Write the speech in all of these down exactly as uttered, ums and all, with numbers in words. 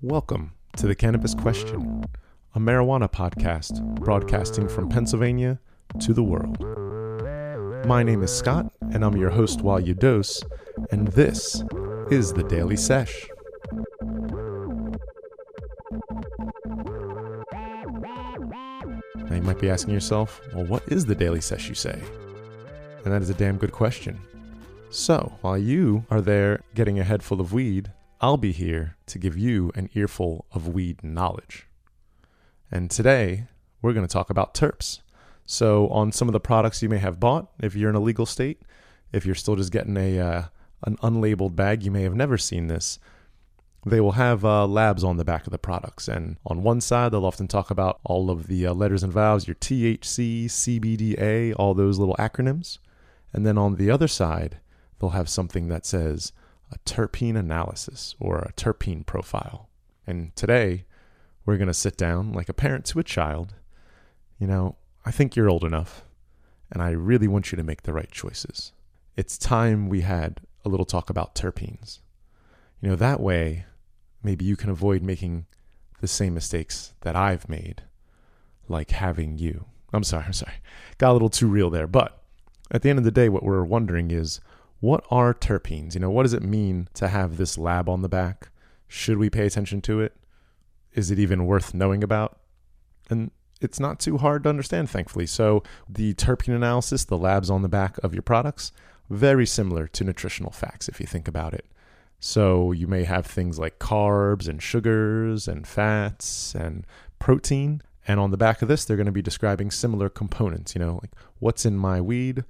Welcome to the Cannabis Question, a marijuana podcast broadcasting from Pennsylvania to the world. My name is Scott, and I'm your host while you dose, and this is the Daily Sesh. Now you might be asking yourself, well, what is the Daily Sesh, you say? And that is a damn good question. So, while you are there getting a head full of weed, I'll be here to give you an earful of weed knowledge. And today, we're going to talk about terps. So on some of the products you may have bought, if you're in a legal state, if you're still just getting a uh, an unlabeled bag, you may have never seen this. They will have uh, labs on the back of the products. And on one side, they'll often talk about all of the uh, letters and vowels, your T H C, C B D A, all those little acronyms. And then on the other side, they'll have something that says a terpene analysis or a terpene profile. And today, we're going to sit down like a parent to a child. You know, I think you're old enough, and I really want you to make the right choices. It's time we had a little talk about terpenes. You know, that way, maybe you can avoid making the same mistakes that I've made, like having you. I'm sorry, I'm sorry. Got a little too real there, but at the end of the day, what we're wondering is, what are terpenes? You know, what does it mean to have this lab on the back? Should we pay attention to it? Is it even worth knowing about? And it's not too hard to understand, thankfully. So the terpene analysis, the labs on the back of your products, very similar to nutritional facts if you think about it. So you may have things like carbs and sugars and fats and protein. And on the back of this, they're going to be describing similar components, you know, like what's in my weed?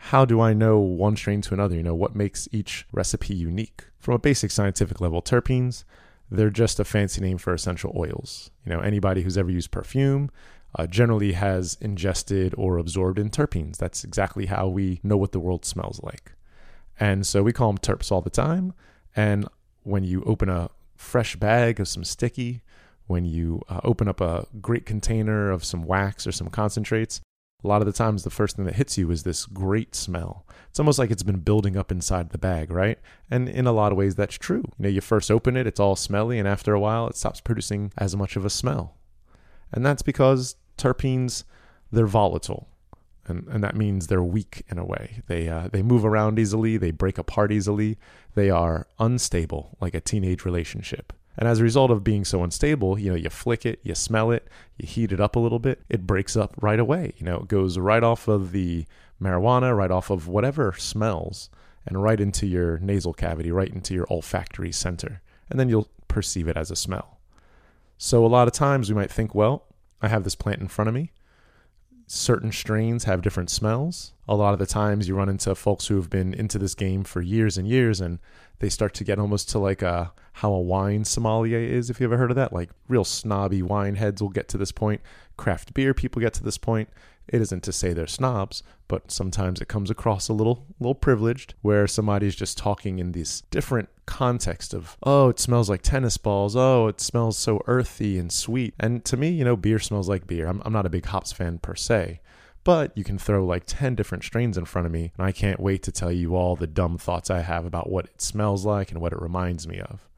How do I know one strain to another? You know, what makes each recipe unique? From a basic scientific level, terpenes, they're just a fancy name for essential oils. You know, anybody who's ever used perfume uh, generally has ingested or absorbed in terpenes. That's exactly how we know what the world smells like. And so we call them terps all the time. And when you open a fresh bag of some sticky, when you uh, open up a great container of some wax or some concentrates, a lot of the times, the first thing that hits you is this great smell. It's almost like it's been building up inside the bag, right? And in a lot of ways, that's true. You know, you first open it, it's all smelly, and after a while, it stops producing as much of a smell. And that's because terpenes, they're volatile. And, and that means they're weak in a way. They, uh, they move around easily. They break apart easily. They are unstable, like a teenage relationship. And as a result of being so unstable, you know, you flick it, you smell it, you heat it up a little bit, it breaks up right away. You know, it goes right off of the marijuana, right off of whatever smells, and right into your nasal cavity, right into your olfactory center. And then you'll perceive it as a smell. So a lot of times we might think, well, I have this plant in front of me. Certain strains have different smells. A lot of the times you run into folks who have been into this game for years and years, and they start to get almost to like a, how a wine sommelier is, if you ever heard of that. Like real snobby wine heads will get to this point. Craft beer people get to this point. It isn't to say they're snobs, but sometimes it comes across a little little privileged where somebody's just talking in this different context of, oh, it smells like tennis balls. Oh, it smells so earthy and sweet. And to me, you know, beer smells like beer. I'm, I'm not a big hops fan per se, but you can throw like ten different strains in front of me, and I can't wait to tell you all the dumb thoughts I have about what it smells like and what it reminds me of.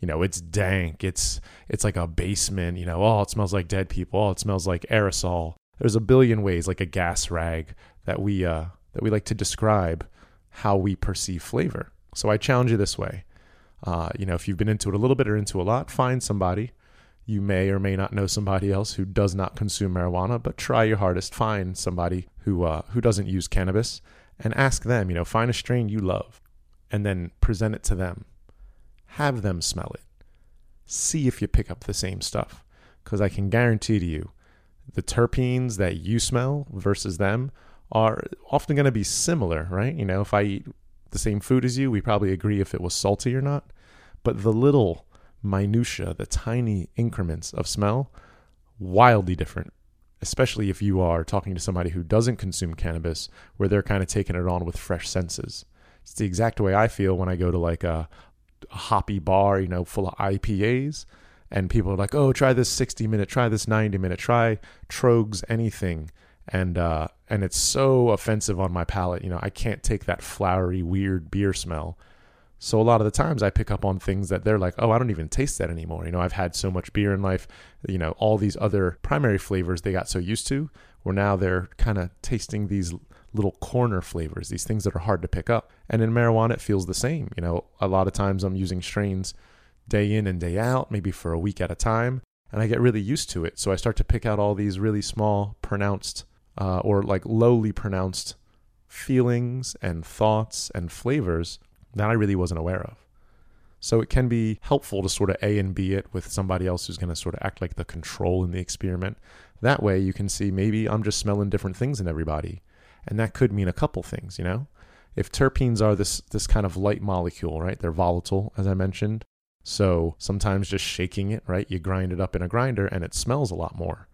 You know, it's dank. It's, it's like a basement. You know, oh, it smells like dead people. Oh, it smells like aerosol. There's a billion ways, like a gas rag, that we uh, that we like to describe how we perceive flavor. So I challenge you this way. Uh, you know, if you've been into it a little bit or into a lot, find somebody. You may or may not know somebody else who does not consume marijuana, but try your hardest. Find somebody who uh, who doesn't use cannabis and ask them, you know, find a strain you love and then present it to them. Have them smell it. See if you pick up the same stuff, because I can guarantee to you, the terpenes that you smell versus them are often going to be similar, right? You know, if I eat the same food as you, we probably agree if it was salty or not. But the little minutia, the tiny increments of smell, wildly different, especially if you are talking to somebody who doesn't consume cannabis, where they're kind of taking it on with fresh senses. It's the exact way I feel when I go to like a, a hoppy bar, you know, full of I P As. And people are like, oh, try this sixty minute, try this ninety minute, try Trogs, anything. And uh, and it's so offensive on my palate. You know, I can't take that flowery, weird beer smell. So a lot of the times I pick up on things that they're like, oh, I don't even taste that anymore. You know, I've had so much beer in life, you know, all these other primary flavors they got so used to, where now they're kind of tasting these little corner flavors, these things that are hard to pick up. And in marijuana, it feels the same. You know, a lot of times I'm using strains day in and day out, maybe for a week at a time, and I get really used to it. So I start to pick out all these really small, pronounced uh, or like lowly pronounced feelings and thoughts and flavors that I really wasn't aware of. So it can be helpful to sort of A and B it with somebody else who's going to sort of act like the control in the experiment. That way you can see maybe I'm just smelling different things in everybody. And that could mean a couple things, you know? If terpenes are this this kind of light molecule, right? They're volatile, as I mentioned. So sometimes just shaking it, right? You grind it up in a grinder and it smells a lot more.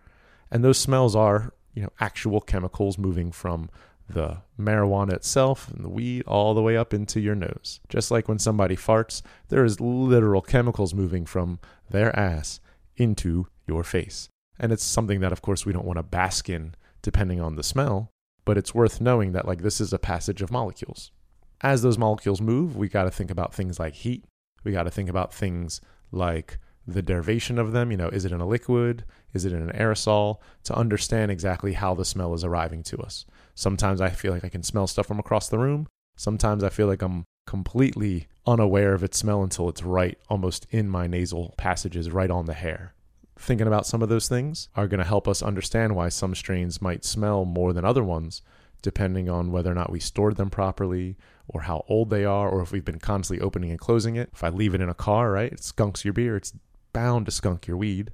And those smells are, you know, actual chemicals moving from the marijuana itself and the weed all the way up into your nose. Just like when somebody farts, there is literal chemicals moving from their ass into your face. And it's something that, of course, we don't want to bask in depending on the smell, but it's worth knowing that, like, this is a passage of molecules. As those molecules move, we got to think about things like heat. We got to think about things like the derivation of them. You know, is it in a liquid? Is it in an aerosol? To understand exactly how the smell is arriving to us. Sometimes I feel like I can smell stuff from across the room. Sometimes I feel like I'm completely unaware of its smell until it's right, almost in my nasal passages, right on the hair. Thinking about some of those things are going to help us understand why some strains might smell more than other ones, depending on whether or not we stored them properly, or how old they are, or if we've been constantly opening and closing it. If I leave it in a car, right, it skunks your beer. It's bound to skunk your weed.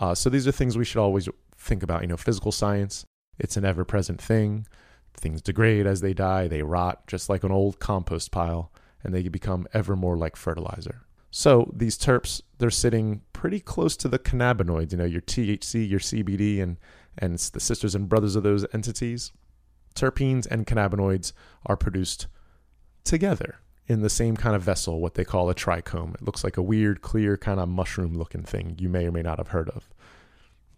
Uh, so these are things we should always think about. You know, physical science, it's an ever-present thing. Things degrade as they die. They rot, just like an old compost pile, and they become ever more like fertilizer. So these terps, they're sitting pretty close to the cannabinoids, you know, your T H C, your C B D, and, and it's the sisters and brothers of those entities. Terpenes and cannabinoids are produced together in the same kind of vessel, what they call a trichome. It looks like a weird, clear, kind of mushroom-looking thing you may or may not have heard of.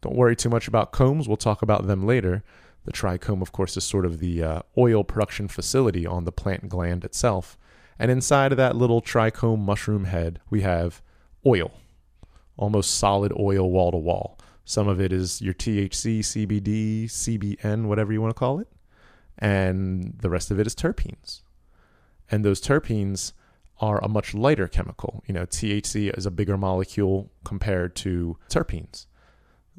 Don't worry too much about combs. We'll talk about them later. The trichome, of course, is sort of the uh, oil production facility on the plant gland itself. And inside of that little trichome mushroom head, we have oil, almost solid oil wall to wall. Some of it is your T H C, C B D, C B N, whatever you want to call it. And the rest of it is terpenes. And those terpenes are a much lighter chemical. You know, T H C is a bigger molecule compared to terpenes.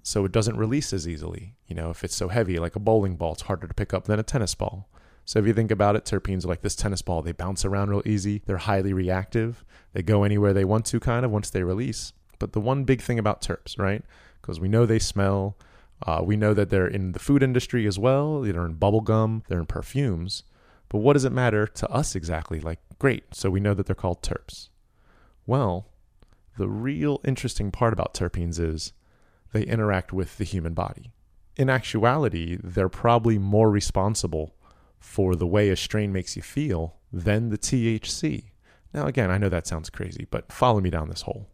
So it doesn't release as easily. You know, if it's so heavy, like a bowling ball, it's harder to pick up than a tennis ball. So if you think about it, terpenes are like this tennis ball. They bounce around real easy. They're highly reactive. They go anywhere they want to, kind of, once they release. But the one big thing about terps, right? Because we know they smell. Uh, we know that they're in the food industry as well. They're in bubble gum. They're in perfumes. But what does it matter to us exactly? Like, great, so we know that they're called terps. Well, the real interesting part about terpenes is they interact with the human body. In actuality, they're probably more responsible for the way a strain makes you feel than the T H C. Now, again, I know that sounds crazy, but follow me down this hole.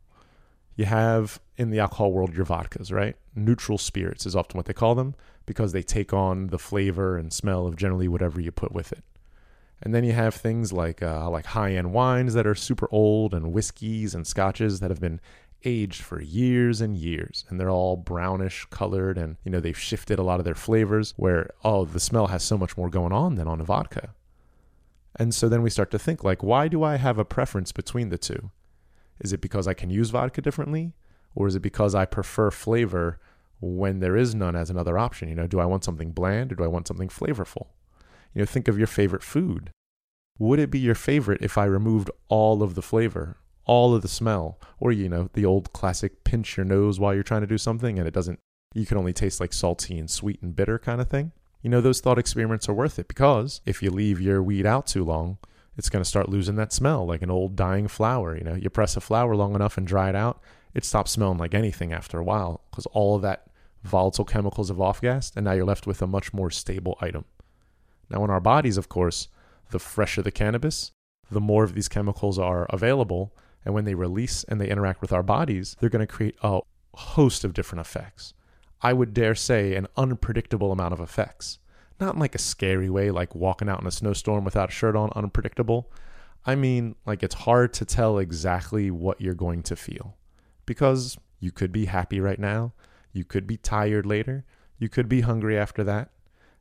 You have, in the alcohol world, your vodkas, right? Neutral spirits is often what they call them, because they take on the flavor and smell of generally whatever you put with it. And then you have things like uh, like high-end wines that are super old, and whiskeys and scotches that have been aged for years and years. And they're all brownish colored, and, you know, they've shifted a lot of their flavors where, oh, the smell has so much more going on than on a vodka. And so then we start to think, like, why do I have a preference between the two? Is it because I can use vodka differently? Or is it because I prefer flavor when there is none as another option? You know, do I want something bland or do I want something flavorful? You know, think of your favorite food. Would it be your favorite if I removed all of the flavor, all of the smell? Or, you know, the old classic pinch your nose while you're trying to do something and it doesn't, you can only taste like salty and sweet and bitter kind of thing. You know, those thought experiments are worth it, because if you leave your weed out too long, it's going to start losing that smell like an old dying flower. You know, you press a flower long enough and dry it out, it stops smelling like anything after a while because all of that volatile chemicals have off-gassed, and now you're left with a much more stable item. Now, in our bodies, of course, the fresher the cannabis, the more of these chemicals are available. And when they release and they interact with our bodies, they're going to create a host of different effects. I would dare say an unpredictable amount of effects. Not in like a scary way, like walking out in a snowstorm without a shirt on, unpredictable. I mean, like, it's hard to tell exactly what you're going to feel, because you could be happy right now, you could be tired later, you could be hungry after that.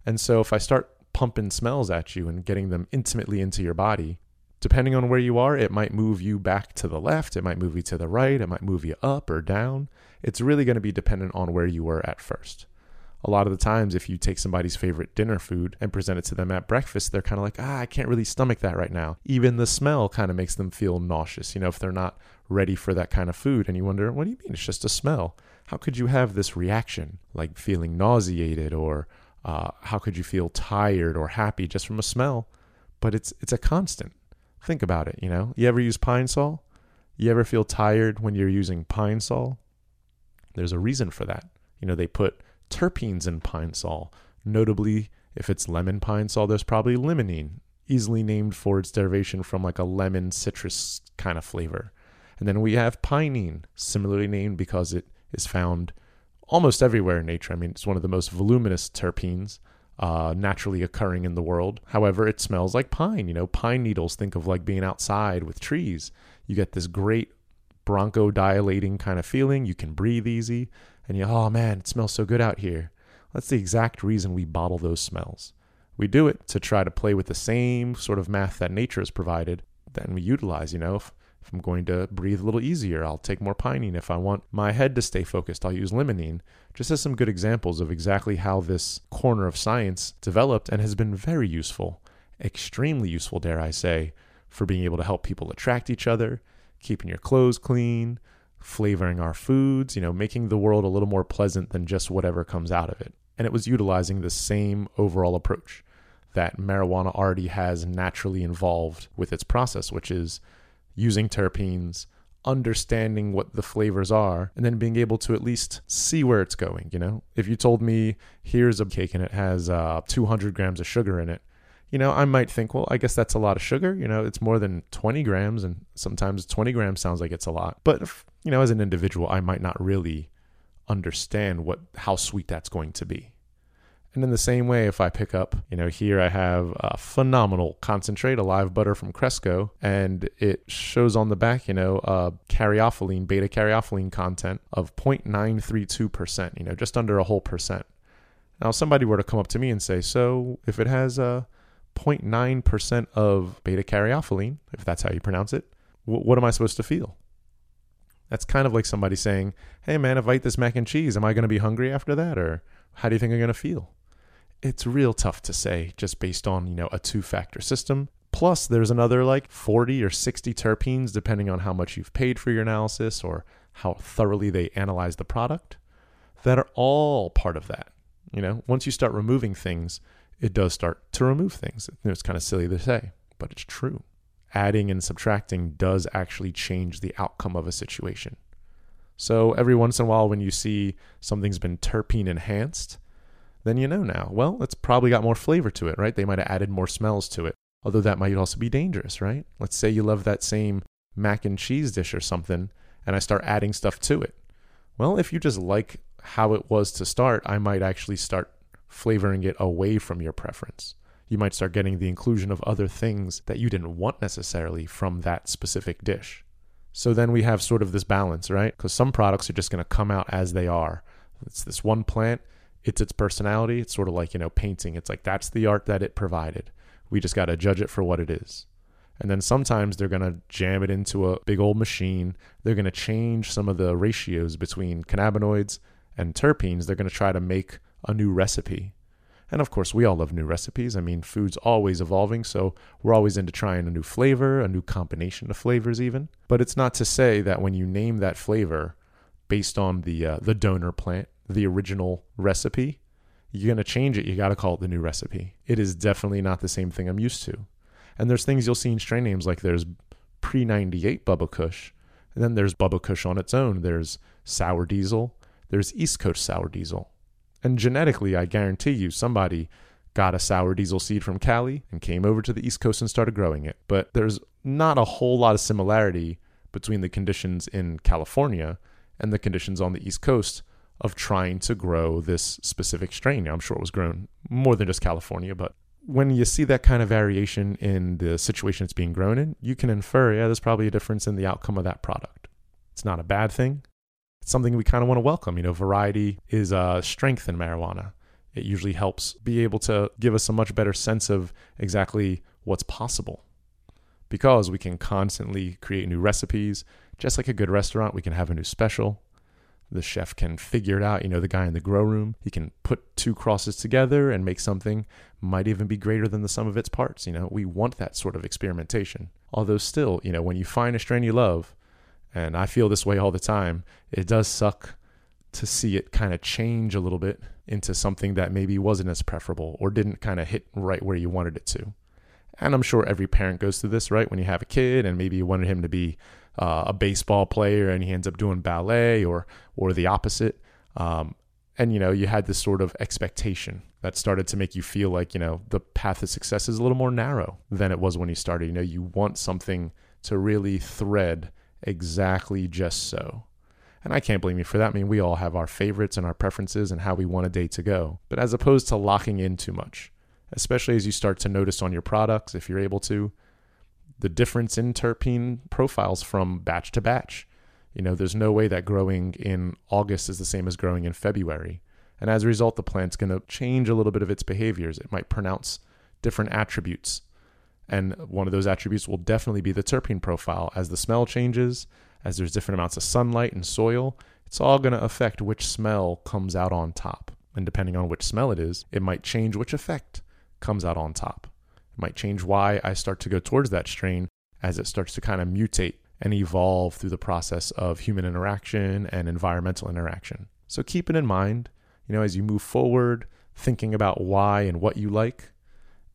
And so if I start pumping smells at you and getting them intimately into your body, depending on where you are, it might move you back to the left, it might move you to the right, it might move you up or down. It's really going to be dependent on where you were at first. A lot of the times, if you take somebody's favorite dinner food and present it to them at breakfast, they're kind of like, ah, I can't really stomach that right now. Even the smell kind of makes them feel nauseous, you know, if they're not ready for that kind of food. And you wonder, what do you mean? It's just a smell. How could you have this reaction, like feeling nauseated, or uh, how could you feel tired or happy just from a smell? But it's it's a constant. Think about it, you know. You ever use Pine-Sol? You ever feel tired when you're using Pine-Sol? There's a reason for that. You know, they put terpenes in Pine-Sol. Notably, if it's lemon Pine-Sol, there's probably limonene, easily named for its derivation from like a lemon citrus kind of flavor. And then we have pinene, similarly named because it is found almost everywhere in nature. I mean, it's one of the most voluminous terpenes uh, naturally occurring in the world. However, it smells like pine. You know, pine needles, think of like being outside with trees. You get this great bronchodilating kind of feeling. You can breathe easy. And you, oh man, it smells so good out here. That's the exact reason we bottle those smells. We do it to try to play with the same sort of math that nature has provided. Then we utilize, you know, if, if I'm going to breathe a little easier, I'll take more pinene. If I want my head to stay focused, I'll use limonene. Just as some good examples of exactly how this corner of science developed and has been very useful, extremely useful, dare I say, for being able to help people attract each other, keeping your clothes clean, flavoring our foods, you know, making the world a little more pleasant than just whatever comes out of it. And it was utilizing the same overall approach that marijuana already has naturally involved with its process, which is using terpenes, understanding what the flavors are, and then being able to at least see where it's going. You know, if you told me, here's a cake and it has uh, two hundred grams of sugar in it, you know, I might think, well, I guess that's a lot of sugar. You know, it's more than twenty grams, and sometimes twenty grams sounds like it's a lot. But, if, you know, as an individual, I might not really understand what how sweet that's going to be. And in the same way, if I pick up, you know, here I have a phenomenal concentrate, a live butter from Cresco, and it shows on the back, you know, uh, caryophyllene, beta caryophyllene content of zero point nine three two percent, you know, just under a whole percent. Now, if somebody were to come up to me and say, so if it has a zero point nine percent of beta caryophyllene, if that's how you pronounce it, w- what am I supposed to feel? That's kind of like somebody saying, hey man, if I eat this mac and cheese, am I going to be hungry after that? Or how do you think I'm going to feel? It's real tough to say just based on, you know, a two-factor system. Plus there's another like forty or sixty terpenes, depending on how much you've paid for your analysis or how thoroughly they analyze the product, that are all part of that. You know, once you start removing things, it does start to remove things. It's kind of silly to say, but it's true. Adding and subtracting does actually change the outcome of a situation. So every once in a while when you see something's been terpene enhanced, then you know now, well, it's probably got more flavor to it, right? They might have added more smells to it, although that might also be dangerous, right? Let's say you love that same mac and cheese dish or something, and I start adding stuff to it. Well, if you just like how it was to start, I might actually start flavoring it away from your preference. You might start getting the inclusion of other things that you didn't want necessarily from that specific dish. So then we have sort of this balance, right? Because some products are just going to come out as they are. It's this one plant, it's its personality. It's sort of like, you know, painting. It's like, that's the art that it provided. We just got to judge it for what it is. And then sometimes they're going to jam it into a big old machine. They're going to change some of the ratios between cannabinoids and terpenes. They're going to try to make a new recipe. And of course, we all love new recipes. I mean, food's always evolving, so we're always into trying a new flavor, a new combination of flavors even. But it's not to say that when you name that flavor based on the uh, the donor plant, the original recipe, you're going to change it. You got to call it the new recipe. It is definitely not the same thing I'm used to. And there's things you'll see in strain names, like there's pre ninety-eight Bubba Kush, and then there's Bubba Kush on its own. There's Sour Diesel. There's East Coast Sour Diesel. And genetically, I guarantee you, somebody got a sour diesel seed from Cali and came over to the East Coast and started growing it. But there's not a whole lot of similarity between the conditions in California and the conditions on the East Coast of trying to grow this specific strain. Now, I'm sure it was grown more than just California, but when you see that kind of variation in the situation it's being grown in, you can infer, yeah, there's probably a difference in the outcome of that product. It's not a bad thing. It's something we kind of want to welcome. You know, variety is a strength in marijuana. It usually helps be able to give us a much better sense of exactly what's possible, because we can constantly create new recipes. Just like a good restaurant, we can have a new special. The chef can figure it out. You know, the guy in the grow room, he can put two crosses together and make something might even be greater than the sum of its parts. You know, we want that sort of experimentation. Although still, you know, when you find a strain you love, and I feel this way all the time, it does suck to see it kind of change a little bit into something that maybe wasn't as preferable or didn't kind of hit right where you wanted it to. And I'm sure every parent goes through this, right? When you have a kid and maybe you wanted him to be uh, a baseball player and he ends up doing ballet or or the opposite. Um, and, you know, you had this sort of expectation that started to make you feel like, you know, the path of success is a little more narrow than it was when you started. You know, you want something to really thread exactly just so. And I can't blame you for that. I mean, we all have our favorites and our preferences and how we want a day to go. But as opposed to locking in too much, especially as you start to notice on your products, if you're able to, the difference in terpene profiles from batch to batch. You know, there's no way that growing in August is the same as growing in February. And as a result, the plant's going to change a little bit of its behaviors. It might pronounce different attributes. And one of those attributes will definitely be the terpene profile. As the smell changes, as there's different amounts of sunlight and soil, it's all going to affect which smell comes out on top. And depending on which smell it is, it might change which effect comes out on top. It might change why I start to go towards that strain as it starts to kind of mutate and evolve through the process of human interaction and environmental interaction. So keep it in mind, you know, as you move forward, thinking about why and what you like,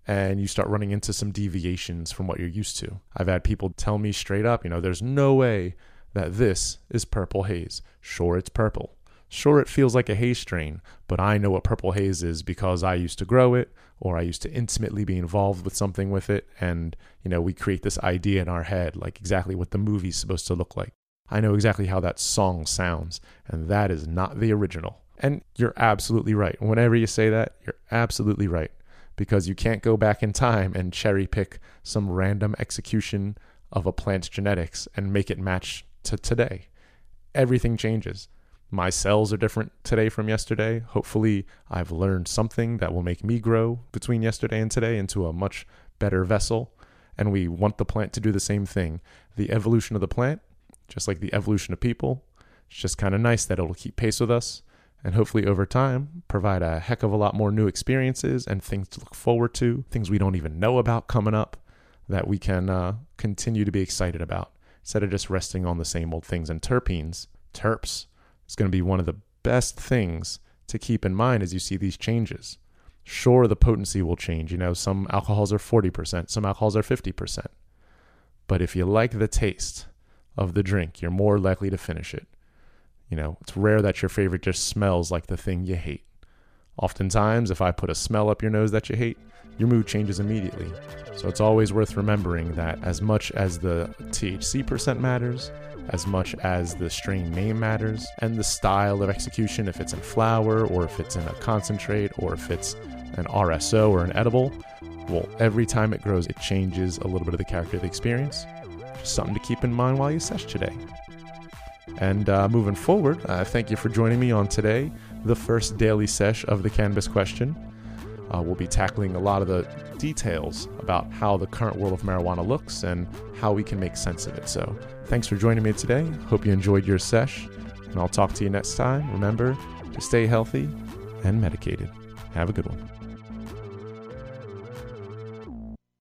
and you start running into some deviations from what you're used to. I've had people tell me straight up, you know, there's no way that this is Purple Haze. Sure, it's purple. Sure, it feels like a haze strain, but I know what Purple Haze is because I used to grow it, or I used to intimately be involved with something with it. And, you know, we create this idea in our head, like exactly what the movie's supposed to look like. I know exactly how that song sounds, and that is not the original. And you're absolutely right. Whenever you say that, you're absolutely right, because you can't go back in time and cherry pick some random execution of a plant's genetics and make it match to today. Everything changes. My cells are different today from yesterday. Hopefully, I've learned something that will make me grow between yesterday and today into a much better vessel. And we want the plant to do the same thing. The evolution of the plant, just like the evolution of people, it's just kind of nice that it'll keep pace with us. And hopefully over time, provide a heck of a lot more new experiences and things to look forward to, things we don't even know about coming up that we can uh, continue to be excited about instead of just resting on the same old things. And terpenes, terps, it's going to be one of the best things to keep in mind as you see these changes. Sure, the potency will change. You know, some alcohols are forty percent, some alcohols are fifty percent. But if you like the taste of the drink, you're more likely to finish it. You know, it's rare that your favorite just smells like the thing you hate. Oftentimes, if I put a smell up your nose that you hate, your mood changes immediately. So it's always worth remembering that as much as the T H C percent matters, as much as the strain name matters, and the style of execution, if it's in flower or if it's in a concentrate or if it's an R S O or an edible, well, every time it grows, it changes a little bit of the character of the experience. Just something to keep in mind while you sesh today. And uh, moving forward, uh, thank you for joining me on today, the first daily sesh of the Cannabis Question. Uh, we'll be tackling a lot of the details about how the current world of marijuana looks and how we can make sense of it. So thanks for joining me today. Hope you enjoyed your sesh, and I'll talk to you next time. Remember to stay healthy and medicated. Have a good one.